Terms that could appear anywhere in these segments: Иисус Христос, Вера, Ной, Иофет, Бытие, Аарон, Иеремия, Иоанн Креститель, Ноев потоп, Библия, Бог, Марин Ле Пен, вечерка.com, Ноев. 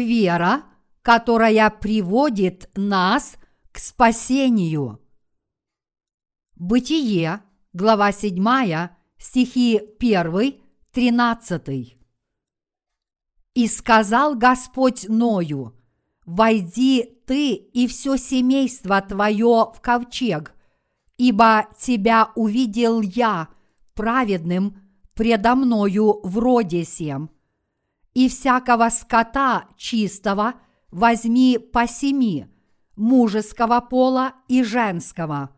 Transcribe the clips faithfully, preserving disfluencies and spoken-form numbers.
вера, которая приводит нас к спасению. Бытие, глава седьмая, стихи первый тринадцатый. «И сказал Господь Ною: войди ты и все семейство твое в ковчег, ибо тебя увидел я праведным предо мною в роде сем. И всякого скота чистого возьми по семи, мужеского пола и женского,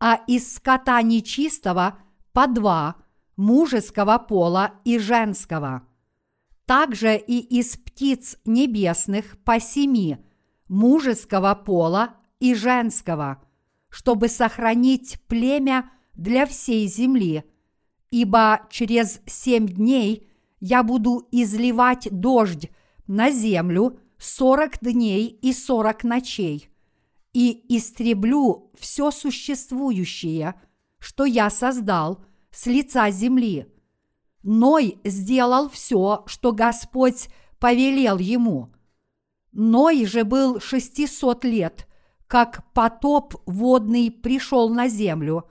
а из скота нечистого по два, мужеского пола и женского. Также и из птиц небесных по семи, мужеского пола и женского, чтобы сохранить племя для всей земли, ибо через семь дней я буду изливать дождь на землю сорок дней и сорок ночей, и истреблю все существующее, что я создал с лица земли». Ной сделал все, что Господь повелел ему. Ной же был шестисот лет, как потоп водный пришел на землю,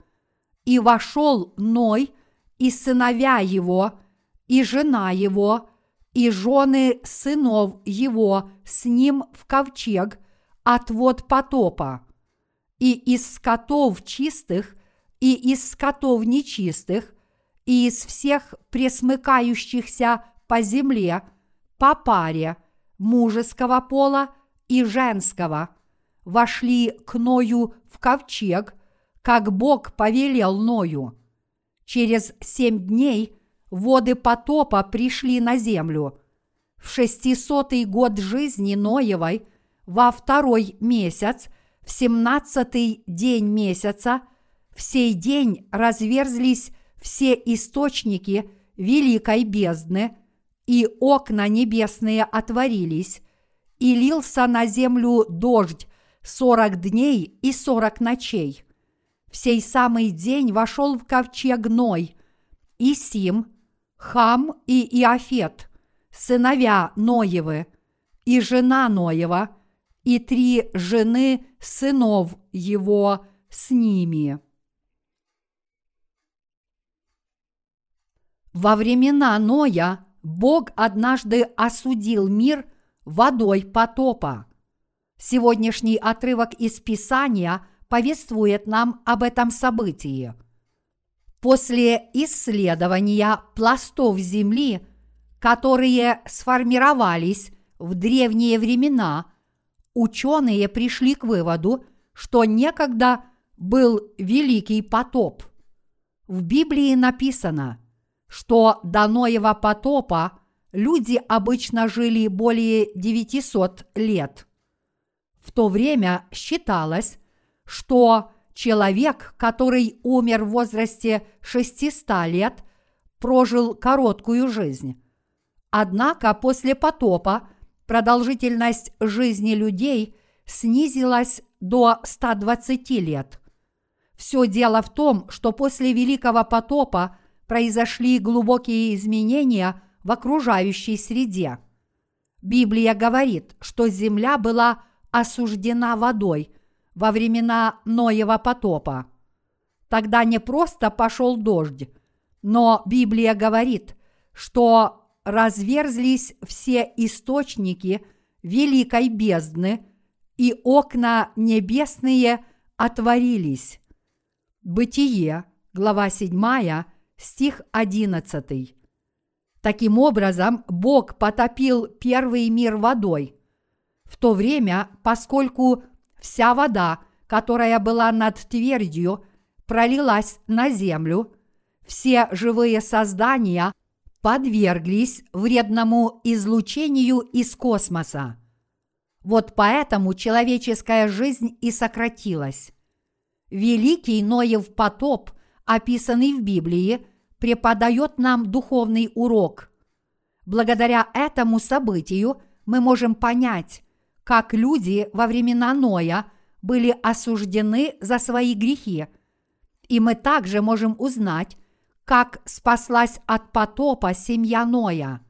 и вошел Ной, и сыновья его, и жена его, и жены сынов его с ним в ковчег от вод потопа, и из скотов чистых, и из скотов нечистых, и из всех пресмыкающихся по земле по паре мужеского пола и женского вошли к Ною в ковчег, как Бог повелел Ною. Через семь дней воды потопа пришли на землю. В шестисотый год жизни Ноевой, во второй месяц, в семнадцатый день месяца, в сей день разверзлись все источники великой бездны, и окна небесные отворились, и лился на землю дождь сорок дней и сорок ночей. В сей самый день вошел в ковчег Ной, и Сим, Хам и Иофет, сыновья Ноевы, и жена Ноева, и три жены сынов его с ними. Во времена Ноя Бог однажды осудил мир водой потопа. Сегодняшний отрывок из Писания повествует нам об этом событии. После исследования пластов земли, которые сформировались в древние времена, ученые пришли к выводу, что некогда был великий потоп. В Библии написано, что до Ноева потопа люди обычно жили более девятисот лет. В то время считалось, что человек, который умер в возрасте шестисот лет, прожил короткую жизнь. Однако после потопа продолжительность жизни людей снизилась до ста двадцати лет. Все дело в том, что после Великого потопа произошли глубокие изменения в окружающей среде. Библия говорит, что земля была осуждена водой во времена Ноева потопа. Тогда не просто пошел дождь, но Библия говорит, что разверзлись все источники великой бездны, и окна небесные отворились. Бытие, глава седьмая, стих одиннадцатый. Таким образом, Бог потопил первый мир водой. В то время, поскольку вся вода, которая была над твердью, пролилась на землю, все живые создания подверглись вредному излучению из космоса. Вот поэтому человеческая жизнь и сократилась. Великий Ноев потоп, описанный в Библии, преподает нам духовный урок. Благодаря этому событию мы можем понять, как люди во времена Ноя были осуждены за свои грехи, и мы также можем узнать, как спаслась от потопа семья Ноя.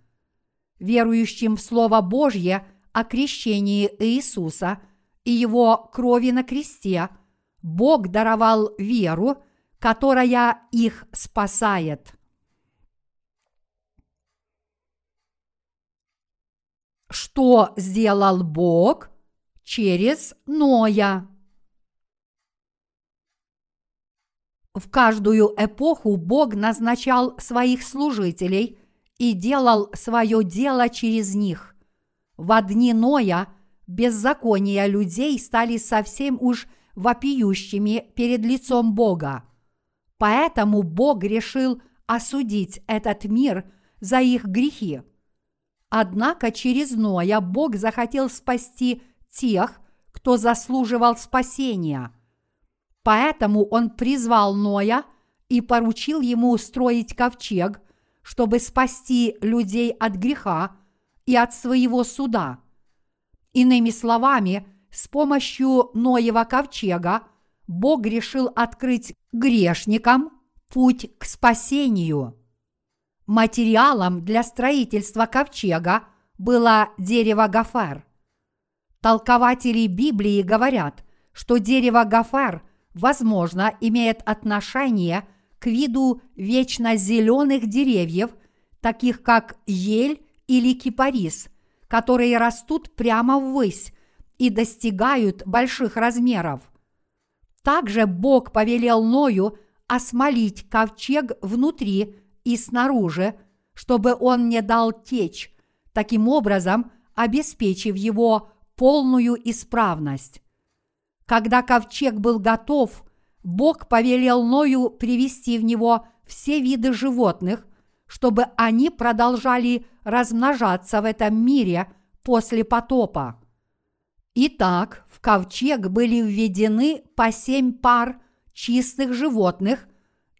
Верующим в Слово Божье о крещении Иисуса и Его крови на кресте, Бог даровал веру, которая их спасает. Что сделал Бог через Ноя? В каждую эпоху Бог назначал своих служителей и делал свое дело через них. Во дни Ноя беззакония людей стали совсем уж вопиющими перед лицом Бога. Поэтому Бог решил осудить этот мир за их грехи. Однако через Ноя Бог захотел спасти тех, кто заслуживал спасения. Поэтому он призвал Ноя и поручил ему строить ковчег, чтобы спасти людей от греха и от своего суда. Иными словами, с помощью Ноева ковчега Бог решил открыть грешникам путь к спасению. Материалом для строительства ковчега было дерево гофер. Толкователи Библии говорят, что дерево гофер, возможно, имеет отношение к виду вечно зеленых деревьев, таких как ель или кипарис, которые растут прямо ввысь и достигают больших размеров. Также Бог повелел Ною осмолить ковчег внутри и снаружи, чтобы он не дал течь, таким образом обеспечив его полную исправность. Когда ковчег был готов, Бог повелел Ною привести в него все виды животных, чтобы они продолжали размножаться в этом мире после потопа. Итак, в ковчег были введены по семь пар чистых животных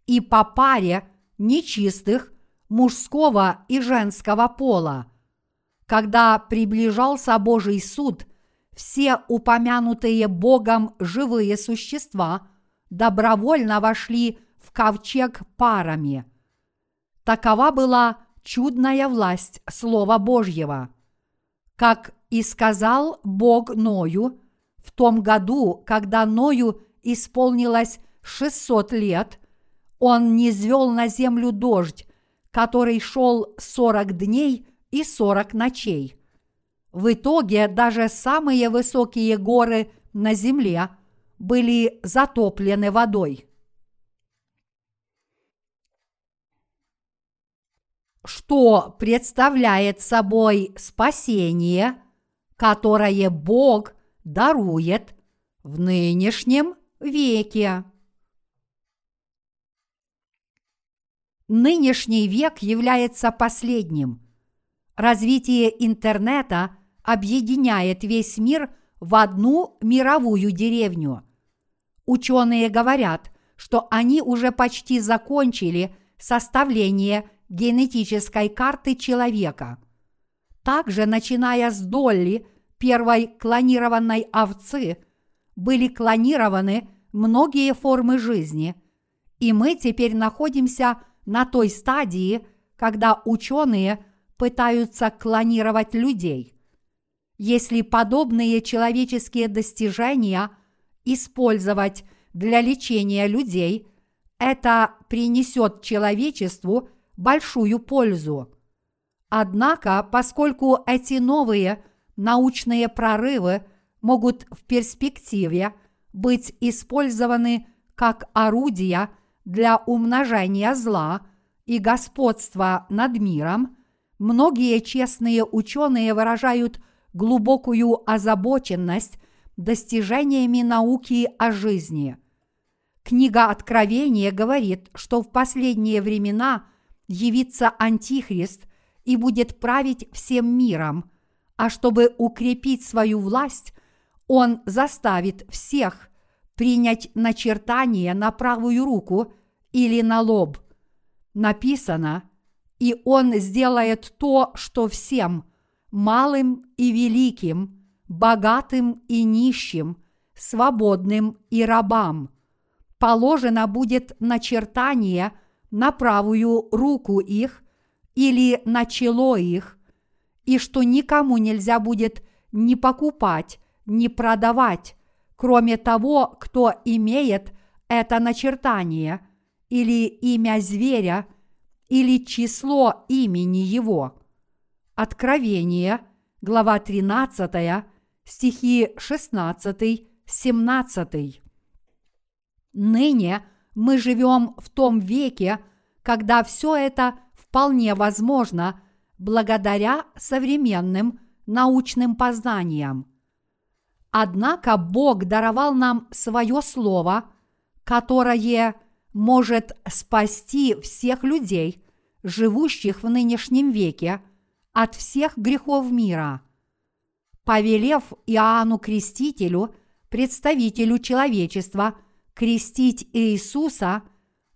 и по паре нечистых мужского и женского пола. Когда приближался Божий суд, все упомянутые Богом живые существа добровольно вошли в ковчег парами. Такова была чудная власть Слова Божьего. Как и сказал Бог Ною, в том году, когда Ною исполнилось шестьсот лет, он низвел на землю дождь, который шел сорок дней и сорок ночей. В итоге даже самые высокие горы на земле были затоплены водой. Что представляет собой спасение, которое Бог дарует в нынешнем веке? Нынешний век является последним. Развитие интернета объединяет весь мир в одну мировую деревню. Ученые говорят, что они уже почти закончили составление генетической карты человека. Также, начиная с Долли, первой клонированной овцы, были клонированы многие формы жизни, и мы теперь находимся на той стадии, когда ученые пытаются клонировать людей. Если подобные человеческие достижения использовать для лечения людей, это принесет человечеству большую пользу. Однако, поскольку эти новые научные прорывы могут в перспективе быть использованы как орудия для умножения зла и господства над миром, многие честные ученые выражают глубокую озабоченность достижениями науки о жизни. Книга Откровения говорит, что в последние времена явится Антихрист и будет править всем миром, а чтобы укрепить свою власть, он заставит всех принять начертание на правую руку или на лоб. Написано: «И он сделает то, что всем, малым и великим, богатым и нищим, свободным и рабам, положено будет начертание на правую руку их или на чело их, и что никому нельзя будет не покупать, не продавать, кроме того, кто имеет это начертание или имя зверя, или число имени его. Откровение, глава тринадцатая, стихи шестнадцатый-семнадцатый. Ныне мы живем в том веке, когда все это вполне возможно благодаря современным научным познаниям. Однако Бог даровал нам свое слово, которое может спасти всех людей, живущих в нынешнем веке, от всех грехов мира. Повелев Иоанну Крестителю, представителю человечества, крестить Иисуса,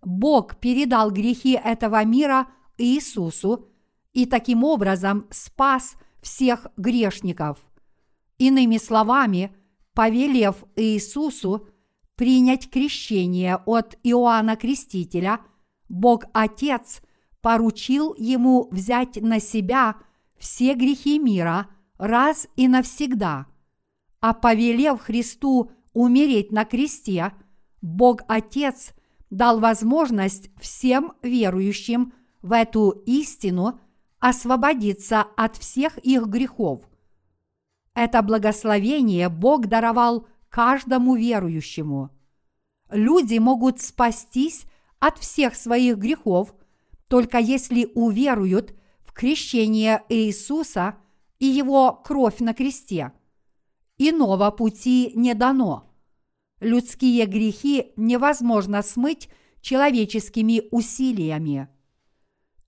Бог передал грехи этого мира Иисусу и таким образом спас всех грешников. Иными словами, повелев Иисусу принять крещение от Иоанна Крестителя, Бог Отец поручил ему взять на себя все грехи мира раз и навсегда, а повелев Христу умереть на кресте, Бог Отец дал возможность всем верующим в эту истину освободиться от всех их грехов. Это благословение Бог даровал каждому верующему. Люди могут спастись от всех своих грехов, только если уверуют в крещение Иисуса и Его кровь на кресте. Иного пути не дано. Людские грехи невозможно смыть человеческими усилиями.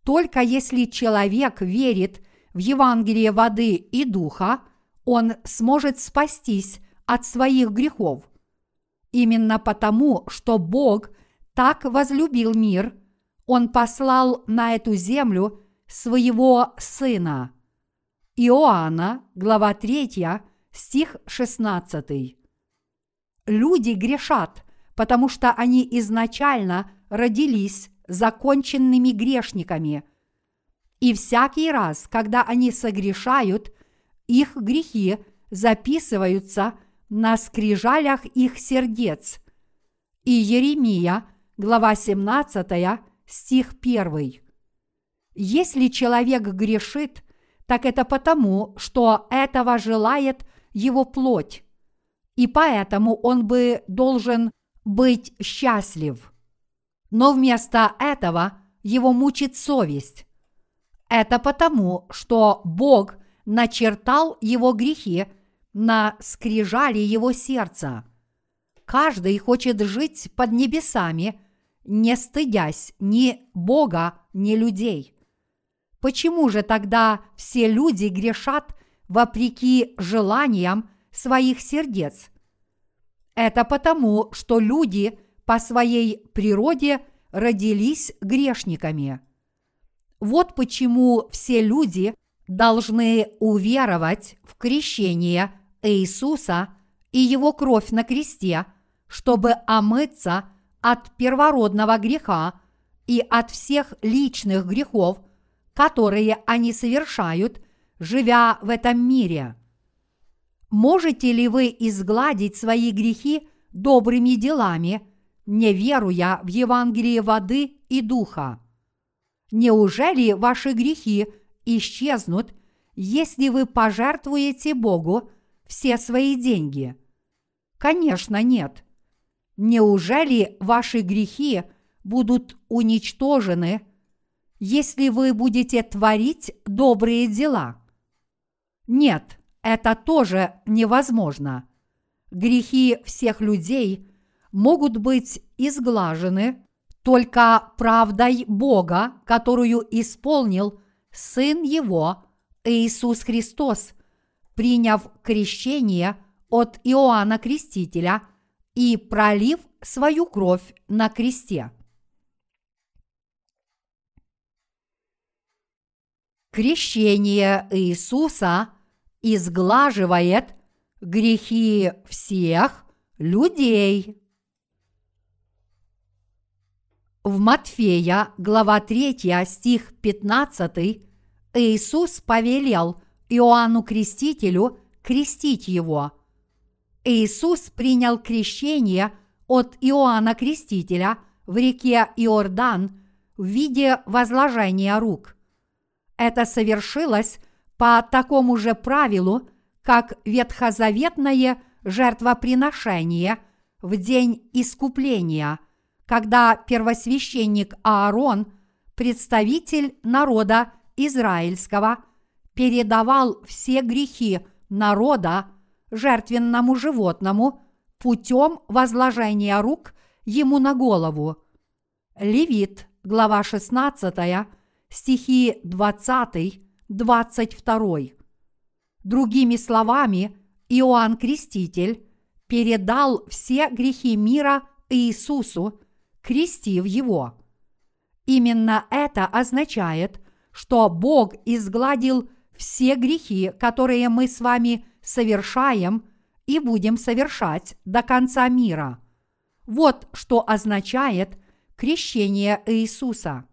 Только если человек верит в Евангелие воды и духа, он сможет спастись от своих грехов. Именно потому, что Бог так возлюбил мир, Он послал на эту землю своего Сына. Иоанна, глава третья, стих шестнадцатый. Люди грешат, потому что они изначально родились законченными грешниками. И всякий раз, когда они согрешают, их грехи записываются на скрижалях их сердец. Иеремия, глава семнадцатая, стих первый. Если человек грешит, так это потому, что этого желает его плоть. И поэтому он бы должен быть счастлив. Но вместо этого его мучит совесть. Это потому, что Бог начертал его грехи на скрижали его сердца. Каждый хочет жить под небесами, не стыдясь ни Бога, ни людей. Почему же тогда все люди грешат вопреки желаниям своих сердец? Это потому, что люди по своей природе родились грешниками. Вот почему все люди должны уверовать в крещение Иисуса и Его кровь на кресте, чтобы омыться от первородного греха и от всех личных грехов, которые они совершают, живя в этом мире. Можете ли вы изгладить свои грехи добрыми делами, не веруя в Евангелие воды и духа? Неужели ваши грехи исчезнут, если вы пожертвуете Богу все свои деньги? Конечно, нет. Неужели ваши грехи будут уничтожены, если вы будете творить добрые дела? Нет. Это тоже невозможно. Грехи всех людей могут быть изглажены только правдой Бога, которую исполнил Сын Его, Иисус Христос, приняв крещение от Иоанна Крестителя и пролив свою кровь на кресте. Крещение Иисуса изглаживает грехи всех людей. В Матфея, глава третья, стих пятнадцатый, Иисус повелел Иоанну Крестителю крестить его. Иисус принял крещение от Иоанна Крестителя в реке Иордан в виде возложения рук. Это совершилось по такому же правилу, как ветхозаветное жертвоприношение в день искупления, когда первосвященник Аарон, представитель народа израильского, передавал все грехи народа жертвенному животному путем возложения рук ему на голову. Левит, глава шестнадцатая, стихи двадцатый, двадцать второй. Другими словами, Иоанн Креститель передал все грехи мира Иисусу, крестив его. Именно это означает, что Бог изгладил все грехи, которые мы с вами совершаем и будем совершать до конца мира. Вот что означает крещение Иисуса.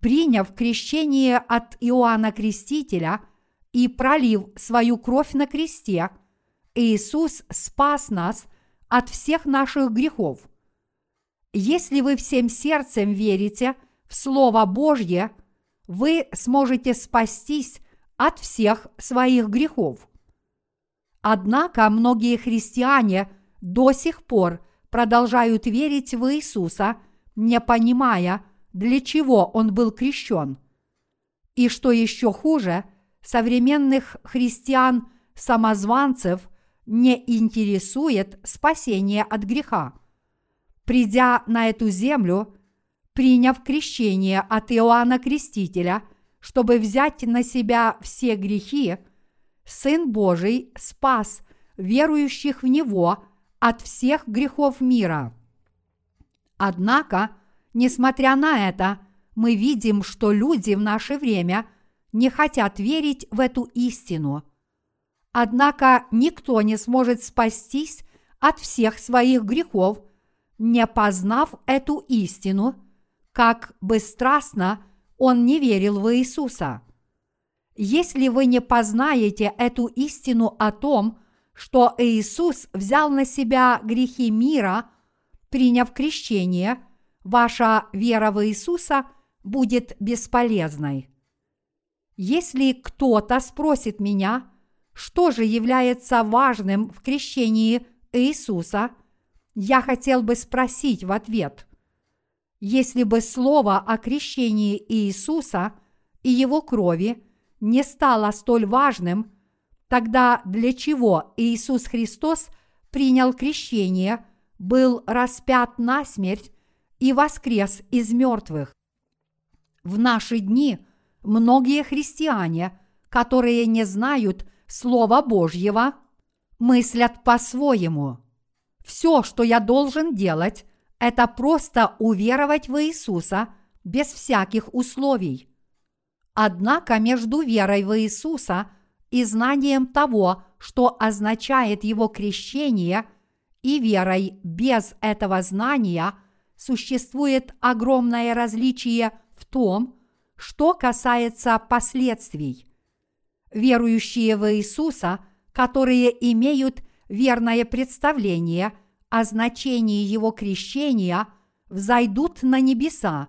Приняв крещение от Иоанна Крестителя и пролив свою кровь на кресте, Иисус спас нас от всех наших грехов. Если вы всем сердцем верите в Слово Божье, вы сможете спастись от всех своих грехов. Однако многие христиане до сих пор продолжают верить в Иисуса, не понимая, для чего он был крещен. И что еще хуже, современных христиан-самозванцев не интересует спасение от греха. Придя на эту землю, приняв крещение от Иоанна Крестителя, чтобы взять на себя все грехи, Сын Божий спас верующих в Него от всех грехов мира. Однако, несмотря на это, мы видим, что люди в наше время не хотят верить в эту истину. Однако никто не сможет спастись от всех своих грехов, не познав эту истину, как бы страстно он не верил в Иисуса. Если вы не познаете эту истину о том, что Иисус взял на себя грехи мира, приняв крещение, ваша вера в Иисуса будет бесполезной. Если кто-то спросит меня, что же является важным в крещении Иисуса, я хотел бы спросить в ответ: если бы слово о крещении Иисуса и его крови не стало столь важным, тогда для чего Иисус Христос принял крещение, был распят насмерть и воскрес из мертвых? В наши дни многие христиане, которые не знают Слова Божьего, мыслят по-своему. Все, что я должен делать, это просто уверовать в Иисуса без всяких условий. Однако между верой в Иисуса и знанием того, что означает его крещение, и верой без этого знания существует огромное различие в том, что касается последствий. Верующие в Иисуса, которые имеют верное представление о значении его крещения, взойдут на небеса,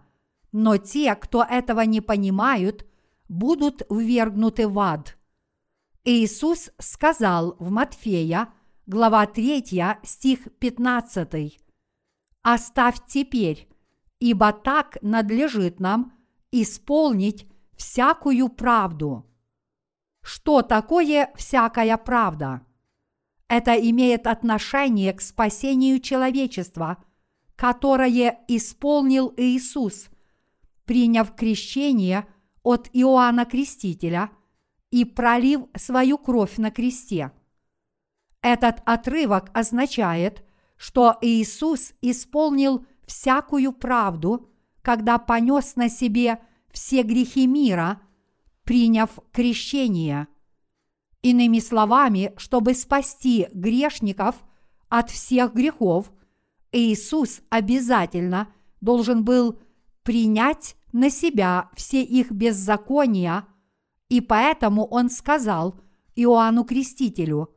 но те, кто этого не понимают, будут ввергнуты в ад. Иисус сказал в Матфея, глава третья, стих пятнадцатый: «Оставь теперь, ибо так надлежит нам исполнить всякую правду». Что такое всякая правда? Это имеет отношение к спасению человечества, которое исполнил Иисус, приняв крещение от Иоанна Крестителя и пролив свою кровь на кресте. Этот отрывок означает, что Иисус исполнил всякую правду, когда понес на себе все грехи мира, приняв крещение. Иными словами, чтобы спасти грешников от всех грехов, Иисус обязательно должен был принять на себя все их беззакония, и поэтому Он сказал Иоанну Крестителю: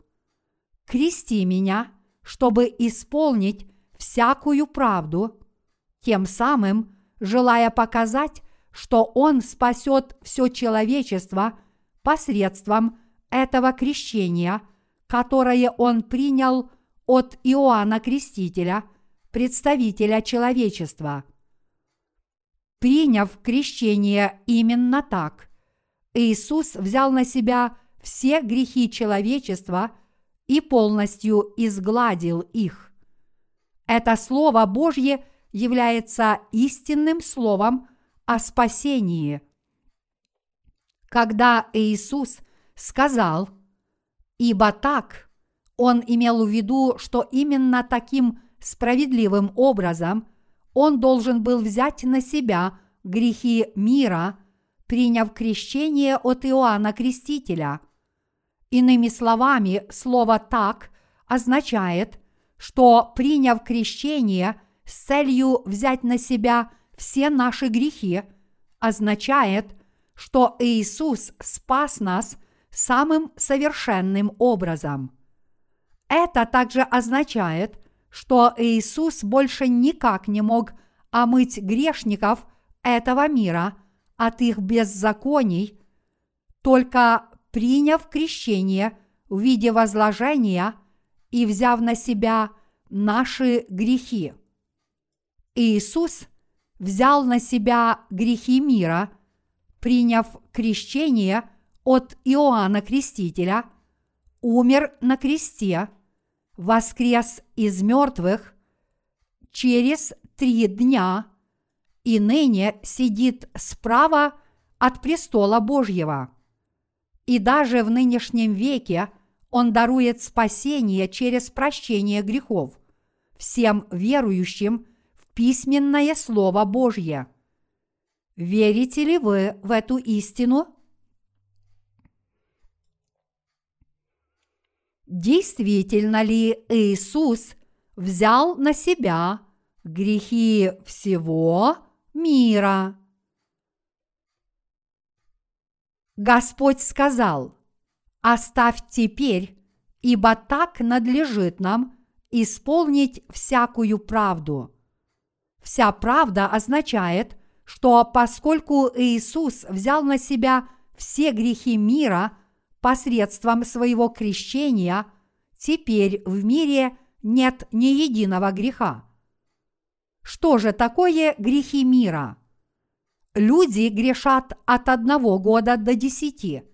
«Крести меня, чтобы исполнить всякую правду», тем самым желая показать, что Он спасет все человечество посредством этого крещения, которое Он принял от Иоанна Крестителя, представителя человечества. Приняв крещение именно так, Иисус взял на себя все грехи человечества и полностью изгладил их. Это Слово Божье является истинным словом о спасении. Когда Иисус сказал «ибо так», Он имел в виду, что именно таким справедливым образом Он должен был взять на себя грехи мира, приняв крещение от Иоанна Крестителя. Иными словами, слово «так» означает, что, приняв крещение с целью взять на себя все наши грехи, означает, что Иисус спас нас самым совершенным образом. Это также означает, что Иисус больше никак не мог омыть грешников этого мира от их беззаконий, только приняв крещение в виде возложения и взяв на себя наши грехи. Иисус взял на себя грехи мира, приняв крещение от Иоанна Крестителя, умер на кресте, воскрес из мертвых через три дня и ныне сидит справа от престола Божьего. И даже в нынешнем веке Он дарует спасение через прощение грехов всем верующим в письменное Слово Божье. Верите ли вы в эту истину? Действительно ли Иисус взял на себя грехи всего мира? Господь сказал: «Оставь теперь, ибо так надлежит нам исполнить всякую правду». Вся правда означает, что поскольку Иисус взял на себя все грехи мира посредством своего крещения, теперь в мире нет ни единого греха. Что же такое грехи мира? Люди грешат от одного года до десяти.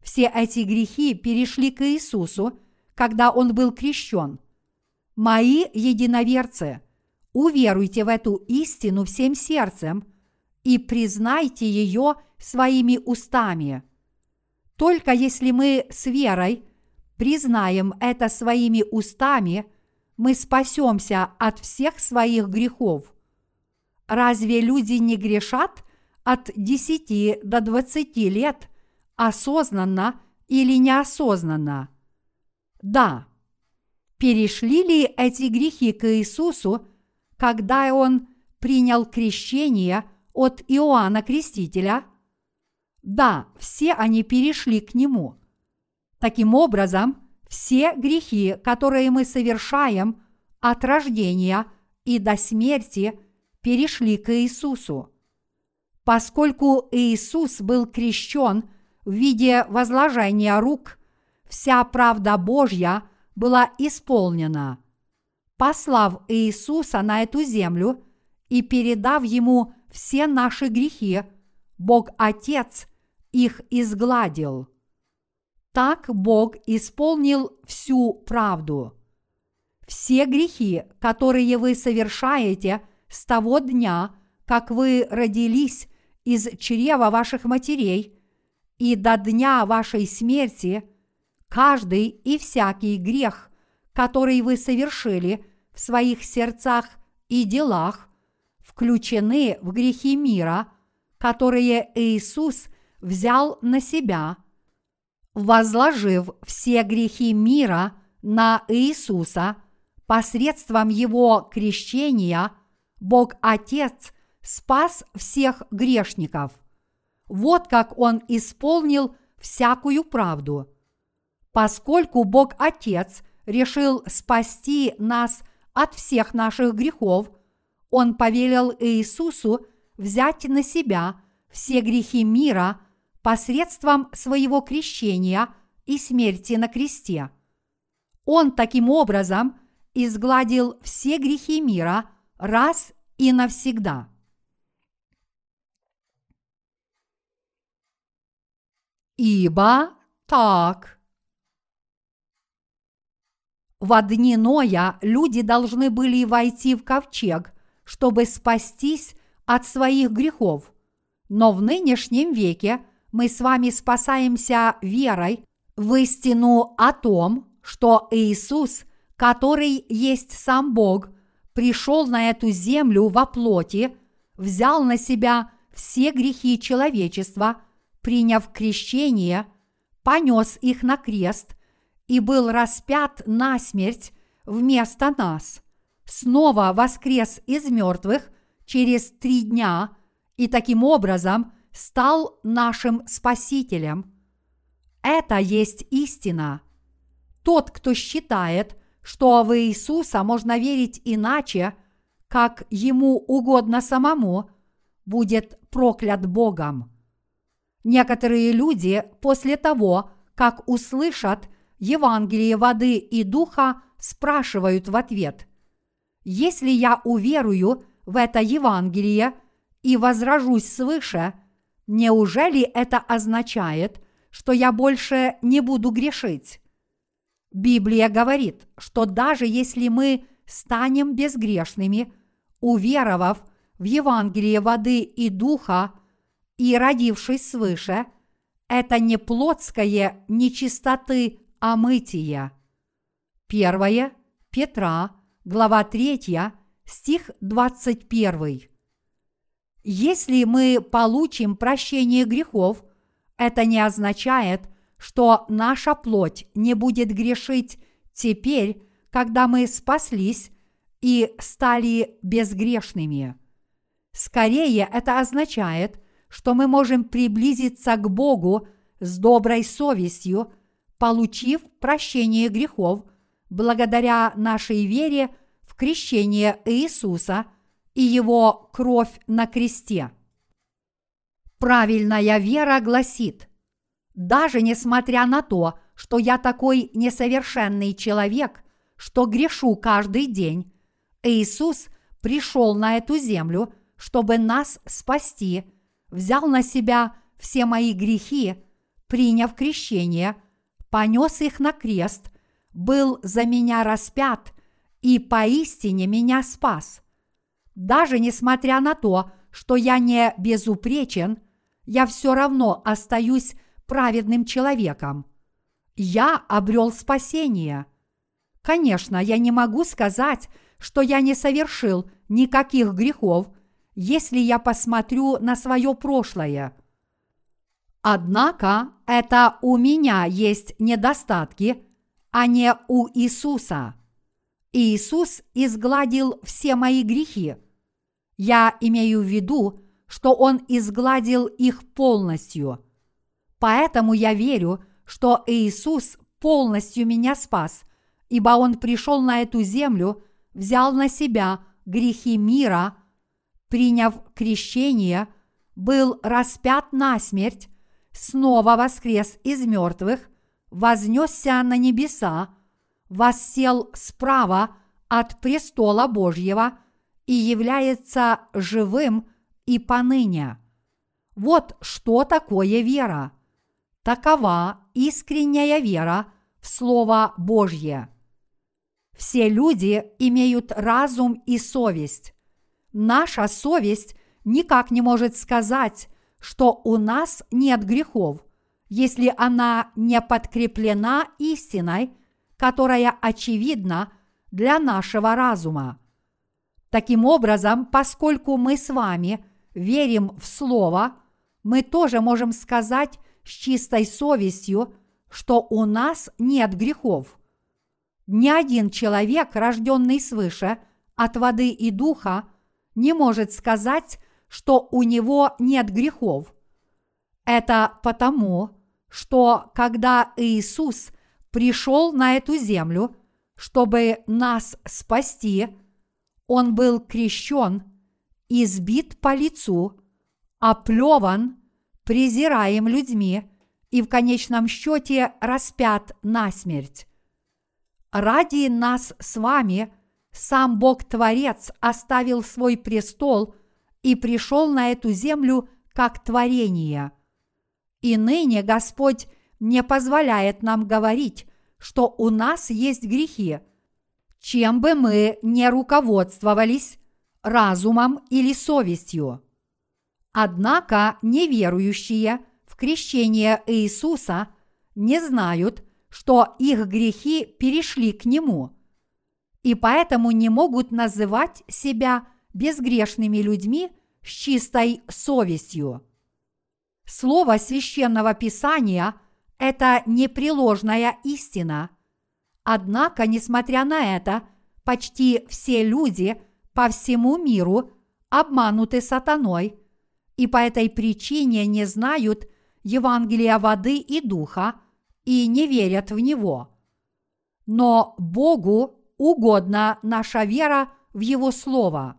Все эти грехи перешли к Иисусу, когда Он был крещен. Мои единоверцы, уверуйте в эту истину всем сердцем и признайте ее своими устами. Только если мы с верой признаем это своими устами, мы спасемся от всех своих грехов. Разве люди не грешат от десяти до двадцати лет осознанно или неосознанно? Да. Перешли ли эти грехи к Иисусу, когда Он принял крещение от Иоанна Крестителя? Да, все они перешли к Нему. Таким образом, все грехи, которые мы совершаем от рождения и до смерти, перешли к Иисусу. Поскольку Иисус был крещен в виде возложения рук, вся правда Божья была исполнена. Послав Иисуса на эту землю и передав Ему все наши грехи, Бог Отец их изгладил. Так Бог исполнил всю правду. Все грехи, которые вы совершаете с того дня, как вы родились из чрева ваших матерей, и до дня вашей смерти, каждый и всякий грех, который вы совершили в своих сердцах и делах, включены в грехи мира, которые Иисус взял на себя, возложив все грехи мира на Иисуса. Посредством Его крещения Бог Отец спас всех грешников. Вот как Он исполнил всякую правду. Поскольку Бог Отец решил спасти нас от всех наших грехов, Он повелел Иисусу взять на себя все грехи мира посредством своего крещения и смерти на кресте. Он таким образом изгладил все грехи мира раз и навсегда. Ибо так. Во дни Ноя люди должны были войти в ковчег, чтобы спастись от своих грехов. Но в нынешнем веке мы с вами спасаемся верой в истину о том, что Иисус, который есть сам Бог, пришел на эту землю во плоти, взял на себя все грехи человечества, приняв крещение, понес их на крест и был распят насмерть вместо нас, снова воскрес из мертвых через три дня и таким образом стал нашим Спасителем. Это есть истина. Тот, кто считает, что в Иисуса можно верить иначе, как ему угодно самому, будет проклят Богом. Некоторые люди после того, как услышат Евангелие воды и духа, спрашивают в ответ: «Если я уверую в это Евангелие и возрожусь свыше, неужели это означает, что я больше не буду грешить?» Библия говорит, что даже если мы станем безгрешными, уверовав в Евангелие воды и духа и родившись свыше, это не плотское нечистоты омытие. первое Петра, глава три, стих двадцать один. Если мы получим прощение грехов, это не означает, что наша плоть не будет грешить теперь, когда мы спаслись и стали безгрешными. Скорее, это означает, что мы можем приблизиться к Богу с доброй совестью, получив прощение грехов благодаря нашей вере в крещение Иисуса и Его кровь на кресте. Правильная вера гласит: даже несмотря на то, что я такой несовершенный человек, что грешу каждый день, Иисус пришел на эту землю, чтобы нас спасти, взял на себя все мои грехи, приняв крещение, понес их на крест, был за меня распят и поистине меня спас. Даже несмотря на то, что я не безупречен, я все равно остаюсь праведным человеком. Я обрел спасение. Конечно, я не могу сказать, что я не совершил никаких грехов, если я посмотрю на свое прошлое. Однако это у меня есть недостатки, а не у Иисуса. Иисус изгладил все мои грехи. Я имею в виду, что Он изгладил их полностью. Поэтому я верю, что Иисус полностью меня спас, ибо Он пришел на эту землю, взял на себя грехи мира, приняв крещение, был распят насмерть, снова воскрес из мертвых, вознесся на небеса, воссел справа от престола Божьего и является живым и поныне. Вот что такое вера. Такова искренняя вера в Слово Божье. Все люди имеют разум и совесть. Наша совесть никак не может сказать, что у нас нет грехов, если она не подкреплена истиной, которая очевидна для нашего разума. Таким образом, поскольку мы с вами верим в Слово, мы тоже можем сказать с чистой совестью, что у нас нет грехов. Ни один человек, рожденный свыше от воды и духа, не может сказать, что у него нет грехов. Это потому, что когда Иисус пришел на эту землю, чтобы нас спасти, он был крещен, избит по лицу, оплеван, презираем людьми и в конечном счете распят насмерть. Ради нас с вами сам Бог-творец оставил свой престол и пришел на эту землю как творение. И ныне Господь не позволяет нам говорить, что у нас есть грехи, чем бы мы ни руководствовались, разумом или совестью. Однако неверующие в крещение Иисуса не знают, что их грехи перешли к Нему, и поэтому не могут называть себя безгрешными людьми с чистой совестью. Слово Священного Писания – это непреложная истина. Однако, несмотря на это, почти все люди по всему миру обмануты сатаной, и по этой причине не знают Евангелия воды и духа и не верят в него. Но Богу угодна наша вера в Его Слово.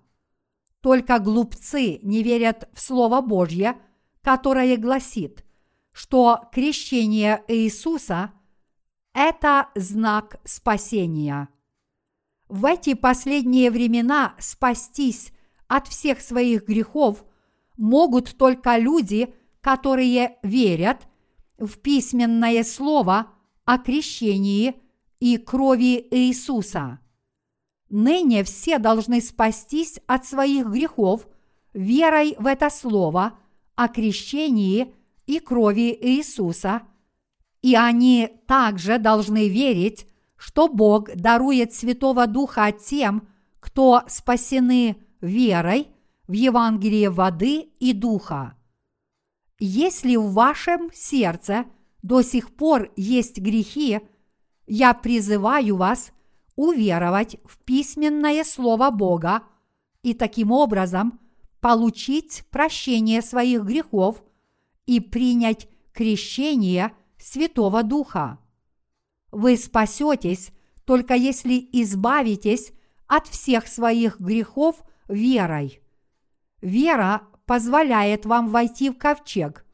Только глупцы не верят в Слово Божье, которое гласит, что крещение Иисуса – это знак спасения. В эти последние времена спастись от всех своих грехов могут только люди, которые верят в письменное слово о крещении и крови Иисуса. Ныне все должны спастись от своих грехов верой в это слово о крещении и крови Иисуса, и они также должны верить, что Бог дарует Святого Духа тем, кто спасены верой в Евангелие воды и духа. Если в вашем сердце до сих пор есть грехи, я призываю вас уверовать в письменное Слово Бога и таким образом получить прощение своих грехов и принять крещение Святого Духа. Вы спасетесь, только если избавитесь от всех своих грехов верой. Вера позволяет вам войти в ковчег,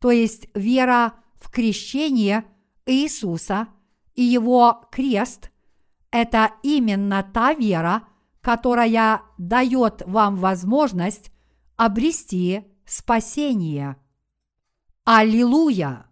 то есть вера в крещение Иисуса и Его крест – это именно та вера, которая дает вам возможность обрести спасение. Аллилуйя!